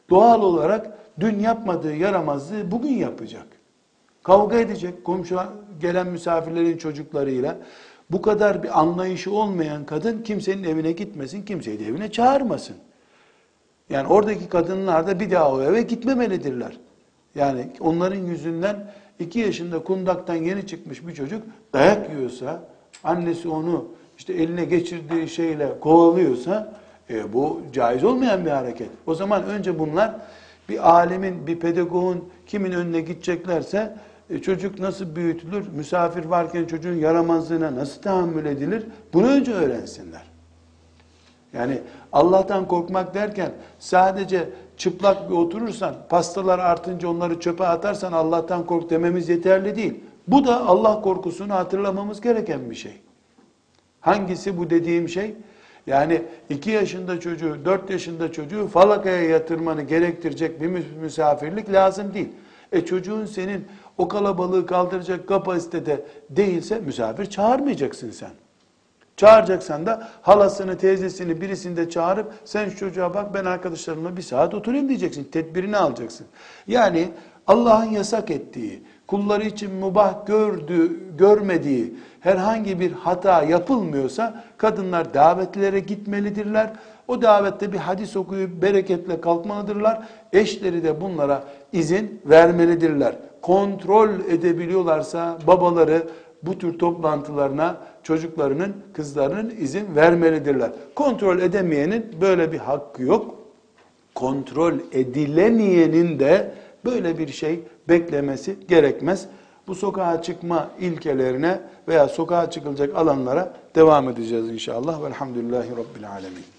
Doğal olarak dün yapmadığı yaramazlığı bugün yapacak. Kavga edecek komşu gelen misafirlerin çocuklarıyla. Bu kadar bir anlayışı olmayan kadın kimsenin evine gitmesin, kimseyi de evine çağırmasın. Yani oradaki kadınlar da bir daha o eve gitmemelidirler. Yani onların yüzünden iki yaşında kundaktan yeni çıkmış bir çocuk dayak yiyorsa, annesi onu işte eline geçirdiği şeyle kovalıyorsa e, bu caiz olmayan bir hareket. O zaman önce bunlar bir alimin, bir pedagogun kimin önüne gideceklerse e, çocuk nasıl büyütülür, misafir varken çocuğun yaramazlığına nasıl tahammül edilir bunu önce öğrensinler. Yani Allah'tan korkmak derken sadece çıplak bir oturursan, pastalar artınca onları çöpe atarsan Allah'tan kork dememiz yeterli değil. Bu da Allah korkusunu hatırlamamız gereken bir şey. Hangisi bu dediğim şey? Yani iki yaşında çocuğu, dört yaşında çocuğu falakaya yatırmanı gerektirecek bir misafirlik lazım değil. E çocuğun senin o kalabalığı kaldıracak kapasitede değilse misafir çağırmayacaksın sen. Çağıracaksan da halasını, teyzesini, birisini de çağırıp sen şu çocuğa bak ben arkadaşlarımla bir saat oturayım diyeceksin. Tedbirini alacaksın. Yani Allah'ın yasak ettiği, kulları için mübah gördüğü, görmediği herhangi bir hata yapılmıyorsa kadınlar davetlere gitmelidirler. O davette bir hadis okuyup bereketle kalkmalıdırlar. Eşleri de bunlara izin vermelidirler. Kontrol edebiliyorlarsa babaları bu tür toplantılarına çocuklarının, kızlarının izin vermelidirler. Kontrol edemeyenin böyle bir hakkı yok. Kontrol edilemeyenin de böyle bir şey beklemesi gerekmez. Bu sokağa çıkma ilkelerine veya sokağa çıkılacak alanlara devam edeceğiz inşallah. Velhamdülillahi Rabbil Alemin.